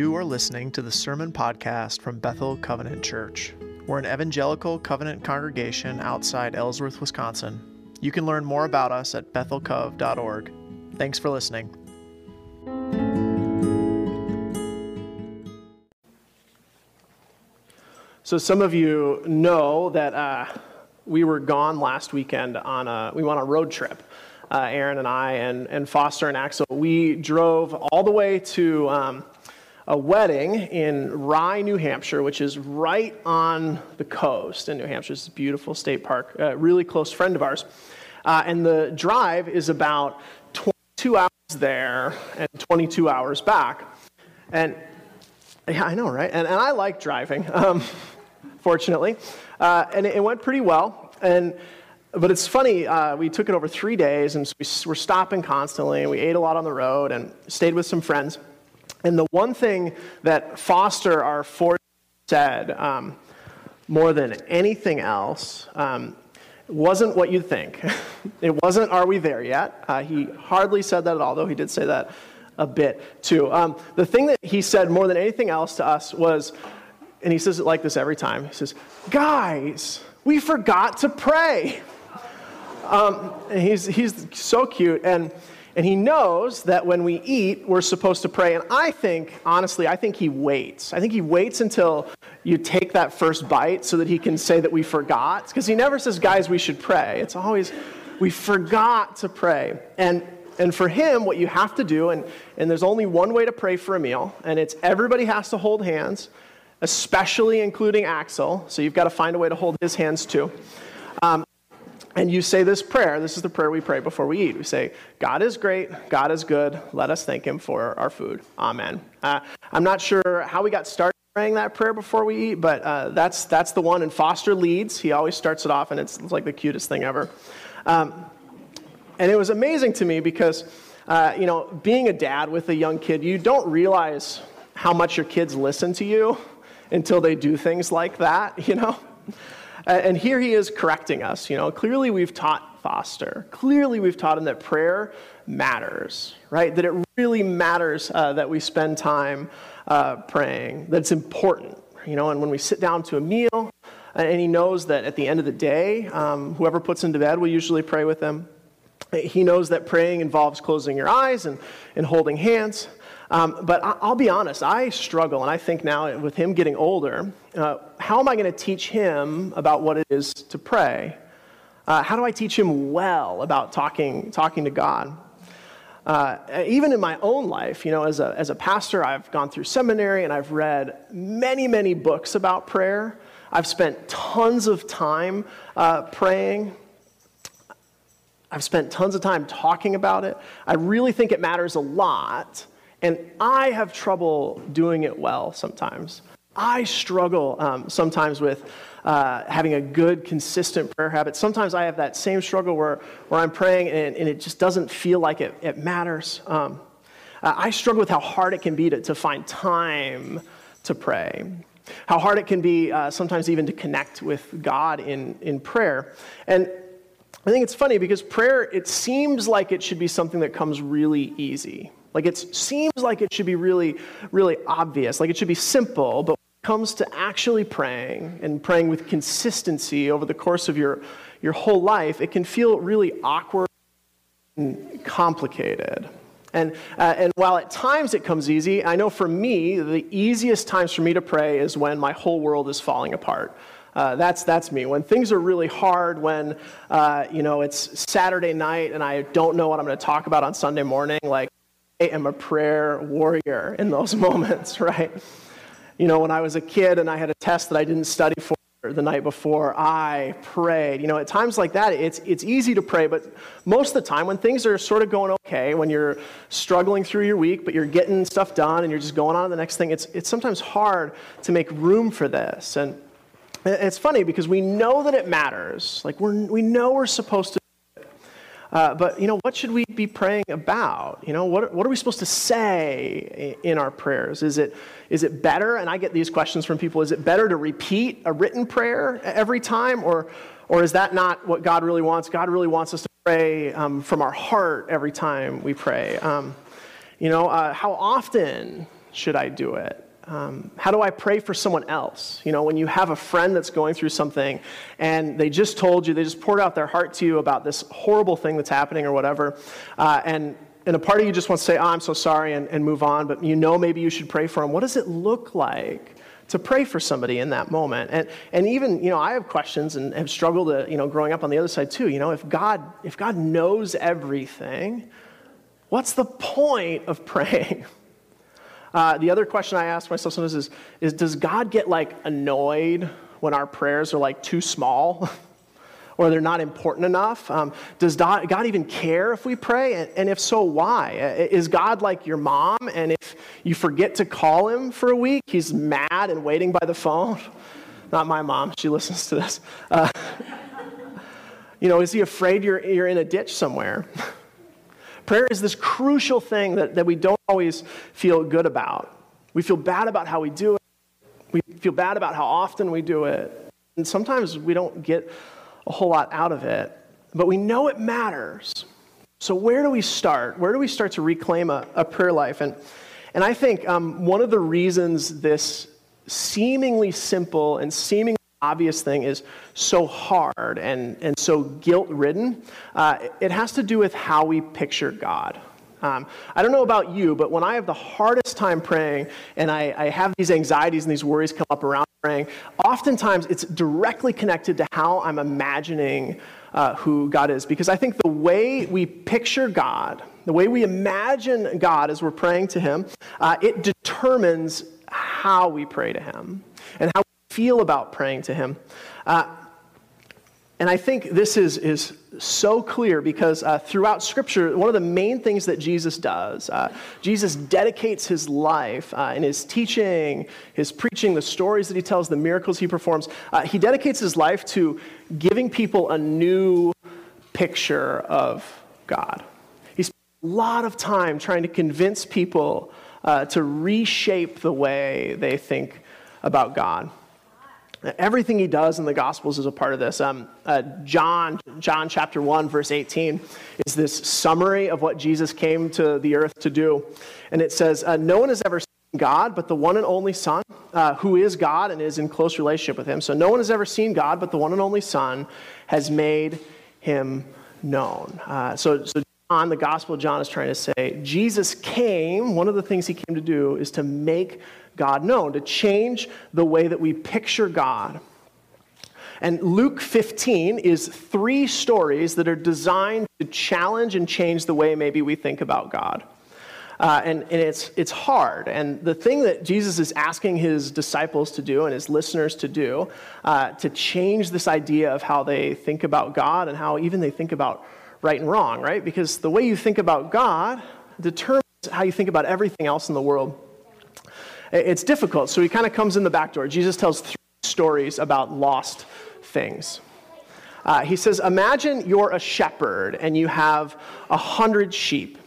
You are listening to the Sermon Podcast from Bethel Covenant Church. We're an evangelical covenant congregation outside Ellsworth, Wisconsin. You can learn more about us at Bethelcov.org. Thanks for listening. So some of you know that we were gone last weekend we went on a road trip. Aaron and I and Foster and Axel, we drove all the way to a wedding in Rye, New Hampshire, which is right on the coast in New Hampshire. It's a beautiful state park, a really close friend of ours. And the drive is about 22 hours there and 22 hours back. And yeah, I know, right? And I like driving, fortunately. And it went pretty well. But it's funny, we took it over 3 days, and so we were stopping constantly, and we ate a lot on the road, and stayed with some friends. And the one thing that Foster, our Ford, said more than anything else wasn't what you'd think. It wasn't, "Are we there yet?" He hardly said that at all, though he did say that a bit, too. The thing that he said more than anything else to us was, and he says it like this every time, he says, "Guys, we forgot to pray." And he's so cute, and he knows that when we eat, we're supposed to pray. And I think, honestly, he waits. I think he waits until you take that first bite so that he can say that we forgot. Because he never says, "Guys, we should pray." It's always, "We forgot to pray." And for him, what you have to do, and there's only one way to pray for a meal, and it's everybody has to hold hands, especially including Axel. So you've got to find a way to hold his hands too. And you say this prayer. This is the prayer we pray before we eat. We say, "God is great. God is good. Let us thank him for our food. Amen." I'm not sure how we got started praying that prayer before we eat, but that's the one. And Foster leads. He always starts it off, and it's like the cutest thing ever. And it was amazing to me because, being a dad with a young kid, you don't realize how much your kids listen to you until they do things like that, And here he is correcting us, Clearly we've taught Foster. Clearly we've taught him that prayer matters, right? That it really matters that we spend time praying. That's important, And when we sit down to a meal, and he knows that at the end of the day, whoever puts him to bed will usually pray with them. He knows that praying involves closing your eyes and holding hands. But I'll be honest, I struggle, and I think now with him getting older, how am I going to teach him about what it is to pray? How do I teach him well about talking to God? Even in my own life, as a pastor, I've gone through seminary, and I've read many, many books about prayer. I've spent tons of time praying. I've spent tons of time talking about it. I really think it matters a lot. And I have trouble doing it well sometimes. I struggle sometimes with having a good, consistent prayer habit. Sometimes I have that same struggle where I'm praying and it just doesn't feel like it matters. I struggle with how hard it can be to find time to pray. How hard it can be sometimes even to connect with God in prayer. And I think it's funny because prayer, it seems like it should be something that comes really easy. Like it seems like it should be really, really obvious. Like it should be simple, but when it comes to actually praying and praying with consistency over the course of your whole life, it can feel really awkward and complicated. And while at times it comes easy, I know for me, the easiest times for me to pray is when my whole world is falling apart. That's me. When things are really hard, when, it's Saturday night and I don't know what I'm going to talk about on Sunday morning, like, I am a prayer warrior in those moments, right? When I was a kid and I had a test that I didn't study for the night before, I prayed. At times like that, it's easy to pray, but most of the time when things are sort of going okay, when you're struggling through your week, but you're getting stuff done and you're just going on to the next thing, it's sometimes hard to make room for this. And it's funny because we know that it matters. Like we know we're supposed to. But, what should we be praying about? What are we supposed to say in our prayers? Is it better, and I get these questions from people, is it better to repeat a written prayer every time, or is that not what God really wants? God really wants us to pray from our heart every time we pray. How often should I do it? How do I pray for someone else? You know, when you have a friend that's going through something and they just told you, they just poured out their heart to you about this horrible thing that's happening or whatever, and a part of you just wants to say, oh, I'm so sorry, and move on, but you know maybe you should pray for them. What does it look like to pray for somebody in that moment? And even, you know, I have questions and have struggled, you know, growing up on the other side too. You know, if God knows everything, what's the point of praying? The other question I ask myself sometimes is does God get, like, annoyed when our prayers are, like, too small or they're not important enough? Does God even care if we pray? And if so, why? Is God like your mom, and if you forget to call him for a week, he's mad and waiting by the phone? Not my mom. She listens to this. You know, is he afraid you're in a ditch somewhere? Prayer is this crucial thing that we don't always feel good about. We feel bad about how we do it. We feel bad about how often we do it. And sometimes we don't get a whole lot out of it. But we know it matters. So where do we start? Where do we start to reclaim a prayer life? And I think one of the reasons this seemingly simple and seemingly obvious thing is so hard and so guilt-ridden, it has to do with how we picture God. I don't know about you, but when I have the hardest time praying and I have these anxieties and these worries come up around praying, oftentimes it's directly connected to how I'm imagining who God is. Because I think the way we picture God, the way we imagine God as we're praying to him, it determines how we pray to him and how feel about praying to him. And I think this is so clear because throughout Scripture, one of the main things that Jesus does, Jesus dedicates his life in his teaching, his preaching, the stories that he tells, the miracles he performs. He dedicates his life to giving people a new picture of God. He spends a lot of time trying to convince people to reshape the way they think about God. Everything he does in the Gospels is a part of this. John chapter 1, verse 18 is this summary of what Jesus came to the earth to do. And it says, no one has ever seen God but the one and only Son, who is God and is in close relationship with him. So no one has ever seen God, but the one and only Son has made him known. So John, the Gospel of John, is trying to say, Jesus came, one of the things he came to do is to make God known, to change the way that we picture God. And Luke 15 is three stories that are designed to challenge and change the way maybe we think about God. And it's hard. And the thing that Jesus is asking his disciples to do and his listeners to do, to change this idea of how they think about God and how even they think about right and wrong, right? Because the way you think about God determines how you think about everything else in the world. It's difficult, so he kind of comes in the back door. Jesus tells three stories about lost things. He says, imagine you're a shepherd and you have 100 sheep.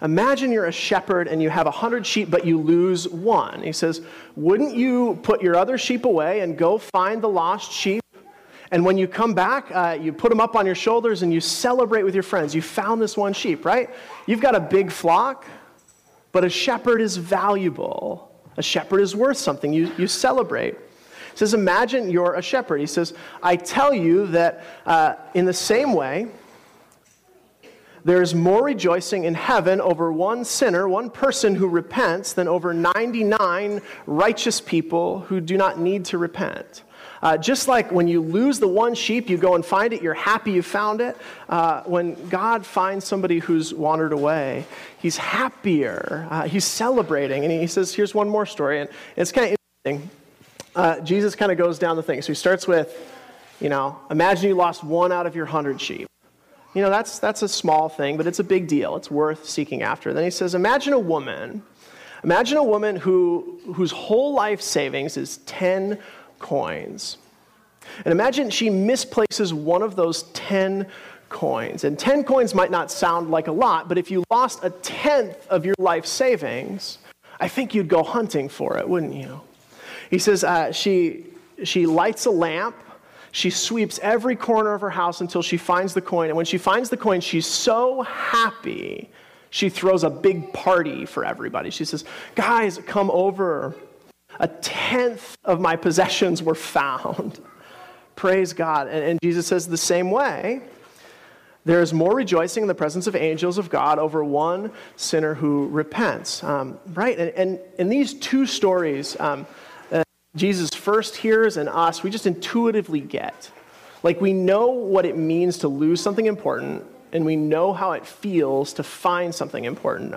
Imagine you're a shepherd and you have 100 sheep, but you lose one. He says, wouldn't you put your other sheep away and go find the lost sheep? And when you come back, you put them up on your shoulders and you celebrate with your friends. You found this one sheep, right? You've got a big flock. But a shepherd is valuable. A shepherd is worth something. You celebrate. He says, imagine you're a shepherd. He says, I tell you that in the same way, there is more rejoicing in heaven over one sinner, one person who repents, than over 99 righteous people who do not need to repent. Just like when you lose the one sheep, you go and find it, you're happy you found it. When God finds somebody who's wandered away, he's happier, he's celebrating. And he says, here's one more story. And it's kind of interesting. Jesus kind of goes down the thing. So he starts with, you know, imagine you lost one out of your 100 sheep. You know, that's a small thing, but it's a big deal. It's worth seeking after. Then he says, imagine a woman. Imagine a woman whose whole life savings is 10 coins. And imagine she misplaces one of those 10 coins. And 10 coins might not sound like a lot, but if you lost a tenth of your life savings, I think you'd go hunting for it, wouldn't you? He says she lights a lamp. She sweeps every corner of her house until she finds the coin. And when she finds the coin, she's so happy, She throws a big party for everybody. She says, guys, come over. 1/10 of my possessions were found. Praise God. And Jesus says the same way. There is more rejoicing in the presence of angels of God over one sinner who repents. Right? And in these two stories, Jesus first hears and us, we just intuitively get. Like, we know what it means to lose something important, and we know how it feels to find something important.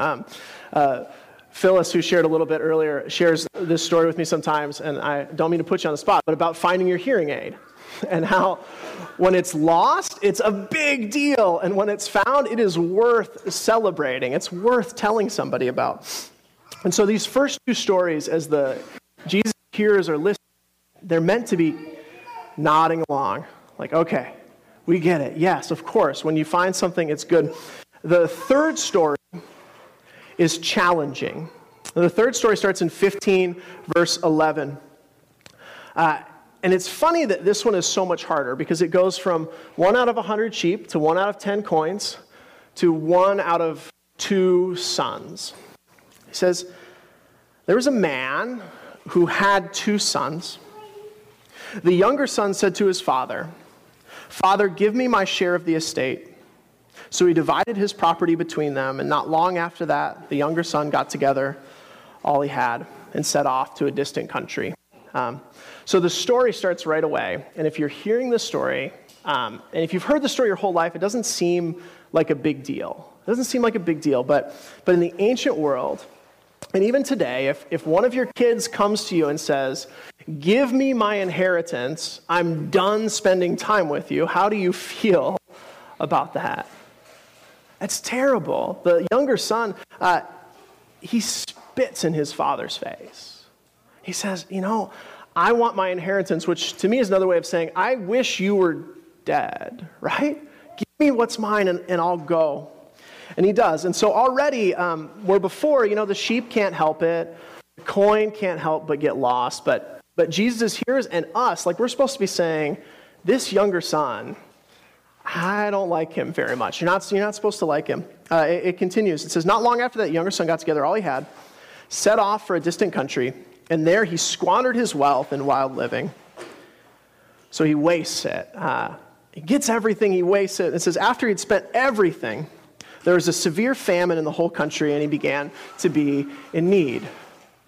Phyllis, who shared a little bit earlier, shares this story with me sometimes, and I don't mean to put you on the spot, but about finding your hearing aid and how when it's lost, it's a big deal, and when it's found, it is worth celebrating. It's worth telling somebody about. And so these first two stories, as the Jesus hears or listens, they're meant to be nodding along, like, okay, we get it. Yes, of course, when you find something, it's good. The third story is challenging. The third story starts in 15, verse 11. And it's funny that this one is so much harder because it goes from 1 out of 100 sheep to 1 out of 10 coins to 1 out of 2 sons. He says, there was a man who had 2 sons. The younger son said to his father, Father, give me my share of the estate. So he divided his property between them, and not long after that, the younger son got together all he had and set off to a distant country. So the story starts right away, and if you're hearing this story, and if you've heard the story your whole life, it doesn't seem like a big deal. It doesn't seem like a big deal, but in the ancient world, and even today, if one of your kids comes to you and says, give me my inheritance, I'm done spending time with you, how do you feel about that? That's terrible. The younger son, he spits in his father's face. He says, you know, I want my inheritance, which to me is another way of saying, I wish you were dead, right? Give me what's mine and I'll go. And he does. And so already, where before, you know, the sheep can't help it, the coin can't help but get lost, but Jesus hears and us, like, we're supposed to be saying, this younger son, I don't like him very much. You're not supposed to like him. It continues. It says, not long after that, younger son got together all he had, set off for a distant country, and there he squandered his wealth in wild living. So he wastes it. He gets everything, he wastes it. It says, after he'd spent everything, there was a severe famine in the whole country, and he began to be in need.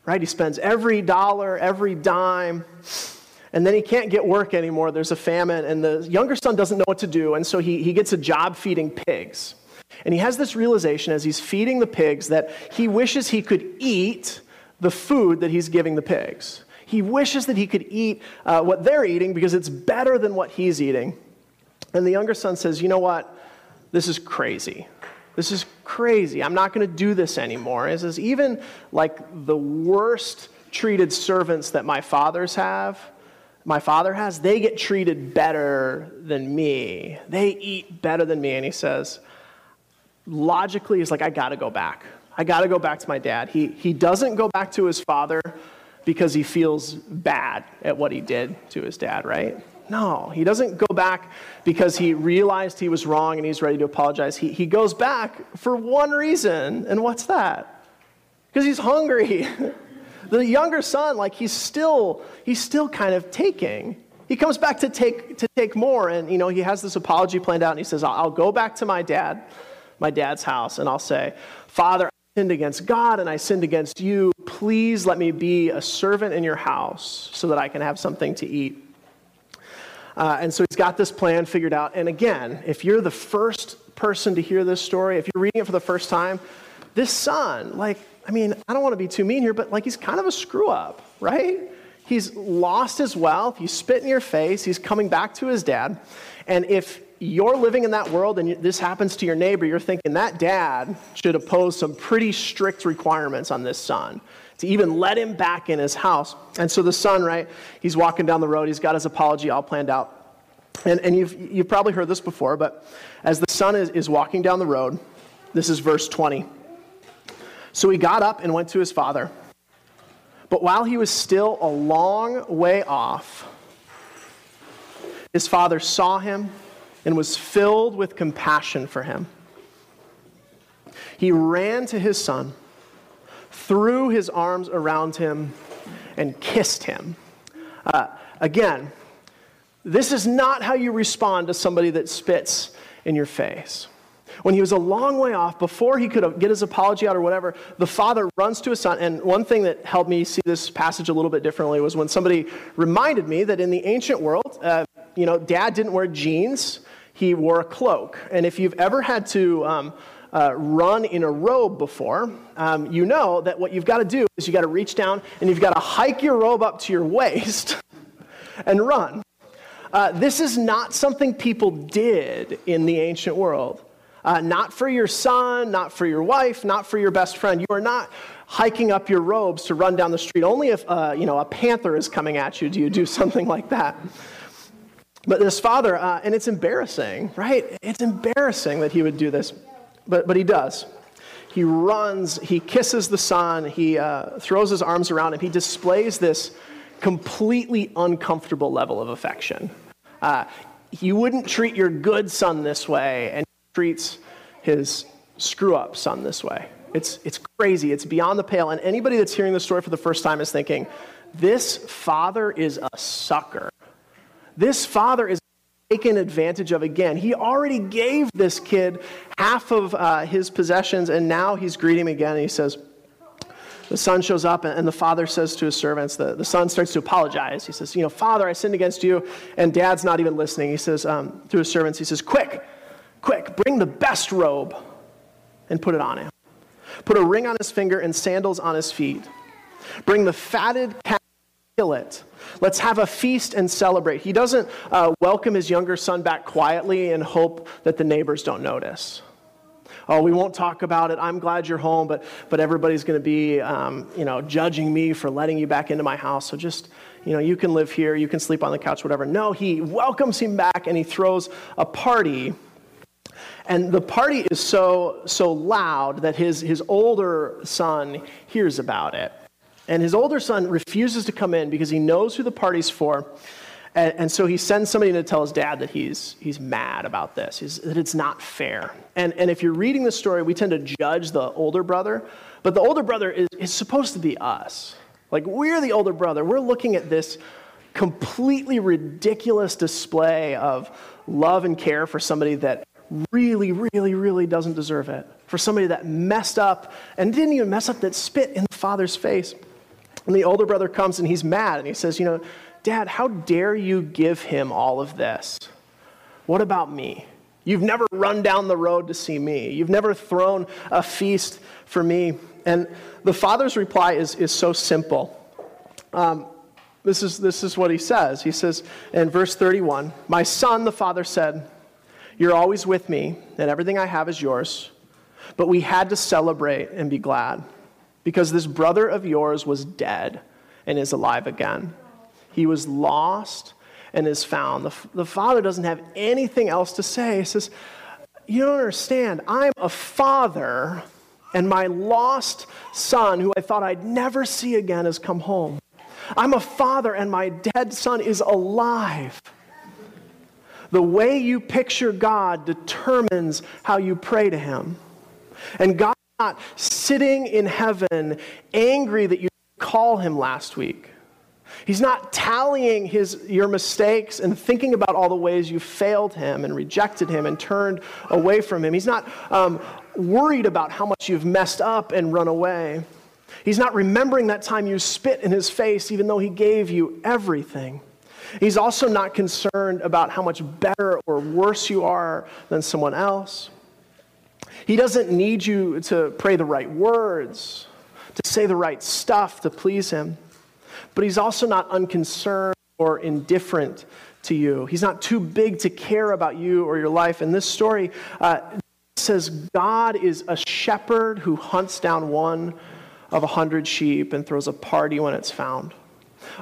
Right? He spends every dollar, every dime, and then he can't get work anymore. There's a famine, and the younger son doesn't know what to do, and so he gets a job feeding pigs. And he has this realization as he's feeding the pigs that he wishes he could eat the food that he's giving the pigs. He wishes that he could eat what they're eating because it's better than what he's eating. And the younger son says, you know what? This is crazy. This is crazy. I'm not going to do this anymore. It says, even like the worst treated servants that my father has, they get treated better than me. They eat better than me. And he says, logically, he's like, I got to go back. I got to go back to my dad. He doesn't go back to his father because he feels bad at what he did to his dad, right? No, he doesn't go back because he realized he was wrong and he's ready to apologize. He goes back for one reason, and what's that? Because he's hungry. The younger son, like, he's still kind of taking. He comes back to take more, and, you know, he has this apology planned out, and he says, I'll go back to my dad's house, and I'll say, Father, I sinned against God, and I sinned against you. Please let me be a servant in your house so that I can have something to eat. And so he's got this plan figured out. And again, if you're the first person to hear this story, if you're reading it for the first time, this son, like, I mean, I don't want to be too mean here, but like, he's kind of a screw up, right? He's lost his wealth. He's spit in your face. He's coming back to his dad. And if you're living in that world and this happens to your neighbor, you're thinking that dad should impose some pretty strict requirements on this son to even let him back in his house. And so the son, right, he's walking down the road. He's got his apology all planned out. And you've probably heard this before, but as the son is walking down the road, this is verse 20. So he got up and went to his father. But while he was still a long way off, his father saw him and was filled with compassion for him. He ran to his son, threw his arms around him, and kissed him. Again, this is not how you respond to somebody that spits in your face. When he was a long way off, before he could get his apology out or whatever, the father runs to his son. And one thing that helped me see this passage a little bit differently was when somebody reminded me that in the ancient world, dad didn't wear jeans. He wore a cloak. And if you've ever had to run in a robe before, you know that what you've got to do is you've got to reach down and you've got to hike your robe up to your waist and run. This is not something people did in the ancient world. Not for your son, not for your wife, not for your best friend. You are not hiking up your robes to run down the street. Only if a panther is coming at you do you do something like that. But this father, and it's embarrassing, right? It's embarrassing that he would do this, but he does. He runs, he kisses the son, he throws his arms around him. He displays this completely uncomfortable level of affection. You wouldn't treat your good son this way, and treats his screw-up son this way. It's crazy. It's beyond the pale. And anybody that's hearing this story for the first time is thinking, this father is a sucker. This father is taken advantage of again. He already gave this kid half of his possessions, and now he's greeting him again, and he says, the son shows up, and the father says to his servants, the son starts to apologize. He says, Father, I sinned against you, and Dad's not even listening. He says, through his servants, he says, Quick, bring the best robe and put it on him. Put a ring on his finger and sandals on his feet. Bring the fatted calf and kill it. Let's have a feast and celebrate. He doesn't welcome his younger son back quietly and hope that the neighbors don't notice. Oh, we won't talk about it. I'm glad you're home, but everybody's going to be, judging me for letting you back into my house. So just, you can live here. You can sleep on the couch, whatever. No, he welcomes him back, and he throws a party. And the party is so loud that his older son hears about it. And his older son refuses to come in because he knows who the party's for. And so he sends somebody to tell his dad that he's mad about this, that it's not fair. And if you're reading this story, we tend to judge the older brother. But the older brother is supposed to be us. Like, we're the older brother. We're looking at this completely ridiculous display of love and care for somebody that really, really, really doesn't deserve it. For somebody that messed up, and didn't even mess up, that spit in the father's face. And the older brother comes and he's mad and he says, Dad, how dare you give him all of this? What about me? You've never run down the road to see me. You've never thrown a feast for me. And the father's reply is so simple. This is what he says. He says in verse 31, "My son," the father said, "You're always with me, and everything I have is yours. But we had to celebrate and be glad, because this brother of yours was dead and is alive again. He was lost and is found." The father doesn't have anything else to say. He says, "You don't understand. I'm a father, and my lost son, who I thought I'd never see again, has come home. I'm a father, and my dead son is alive. The way you picture God determines how you pray to him. And God's not sitting in heaven angry that you didn't call him last week. He's not tallying your mistakes and thinking about all the ways you failed him and rejected him and turned away from him. He's not worried about how much you've messed up and run away. He's not remembering that time you spit in his face, even though he gave you everything. He's also not concerned about how much better or worse you are than someone else. He doesn't need you to pray the right words, to say the right stuff to please him. But he's also not unconcerned or indifferent to you. He's not too big to care about you or your life." And this story says God is a shepherd who hunts down one of 100 sheep and throws a party when it's found.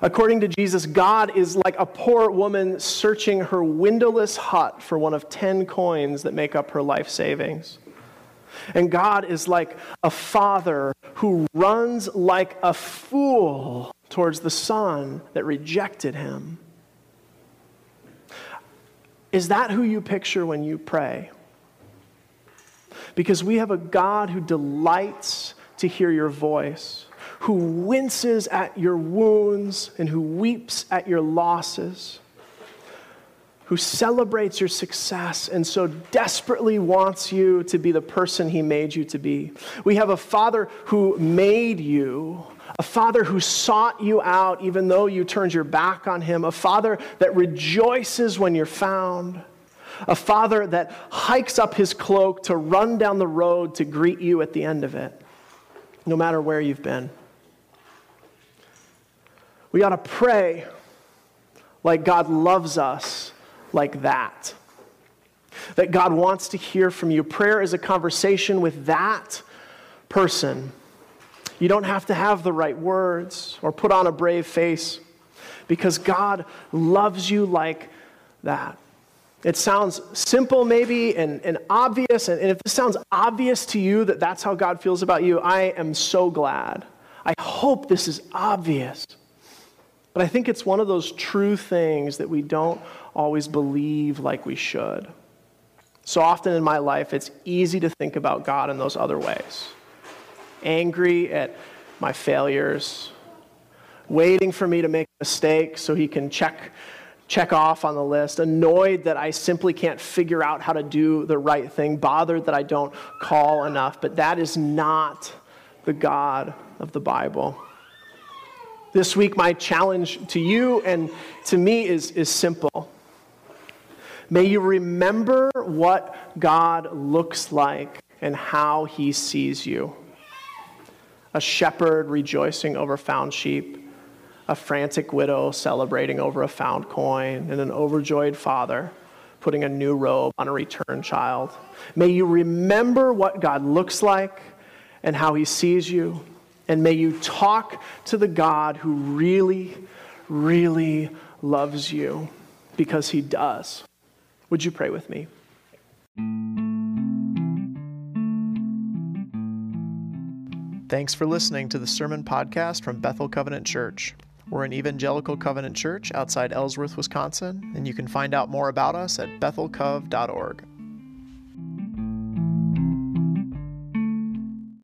According to Jesus, God is like a poor woman searching her windowless hut for one of 10 coins that make up her life savings. And God is like a father who runs like a fool towards the son that rejected him. Is that who you picture when you pray? because we have a God who delights to hear your voice, who winces at your wounds and who weeps at your losses, who celebrates your success and so desperately wants you to be the person he made you to be. We have a Father who made you, a Father who sought you out even though you turned your back on him, a Father that rejoices when you're found, a Father that hikes up his cloak to run down the road to greet you at the end of it, no matter where you've been. We ought to pray like God loves us like that. That God wants to hear from you. Prayer is a conversation with that person. You don't have to have the right words or put on a brave face because God loves you like that. It sounds simple maybe and obvious, and if this sounds obvious to you that that's how God feels about you, I am so glad. I hope this is obvious. But I think it's one of those true things that we don't always believe like we should. So often in my life, it's easy to think about God in those other ways. Angry at my failures, waiting for me to make a mistake so he can check off on the list, annoyed that I simply can't figure out how to do the right thing, bothered that I don't call enough. But that is not the God of the Bible. This week, my challenge to you and to me is simple. May you remember what God looks like and how he sees you. A shepherd rejoicing over found sheep, a frantic widow celebrating over a found coin, and an overjoyed father putting a new robe on a returned child. May you remember what God looks like and how he sees you, and may you talk to the God who really, really loves you, because he does. Would you pray with me? Thanks for listening to the Sermon Podcast from Bethel Covenant Church. We're an evangelical covenant church outside Ellsworth, Wisconsin, and you can find out more about us at Bethelcov.org.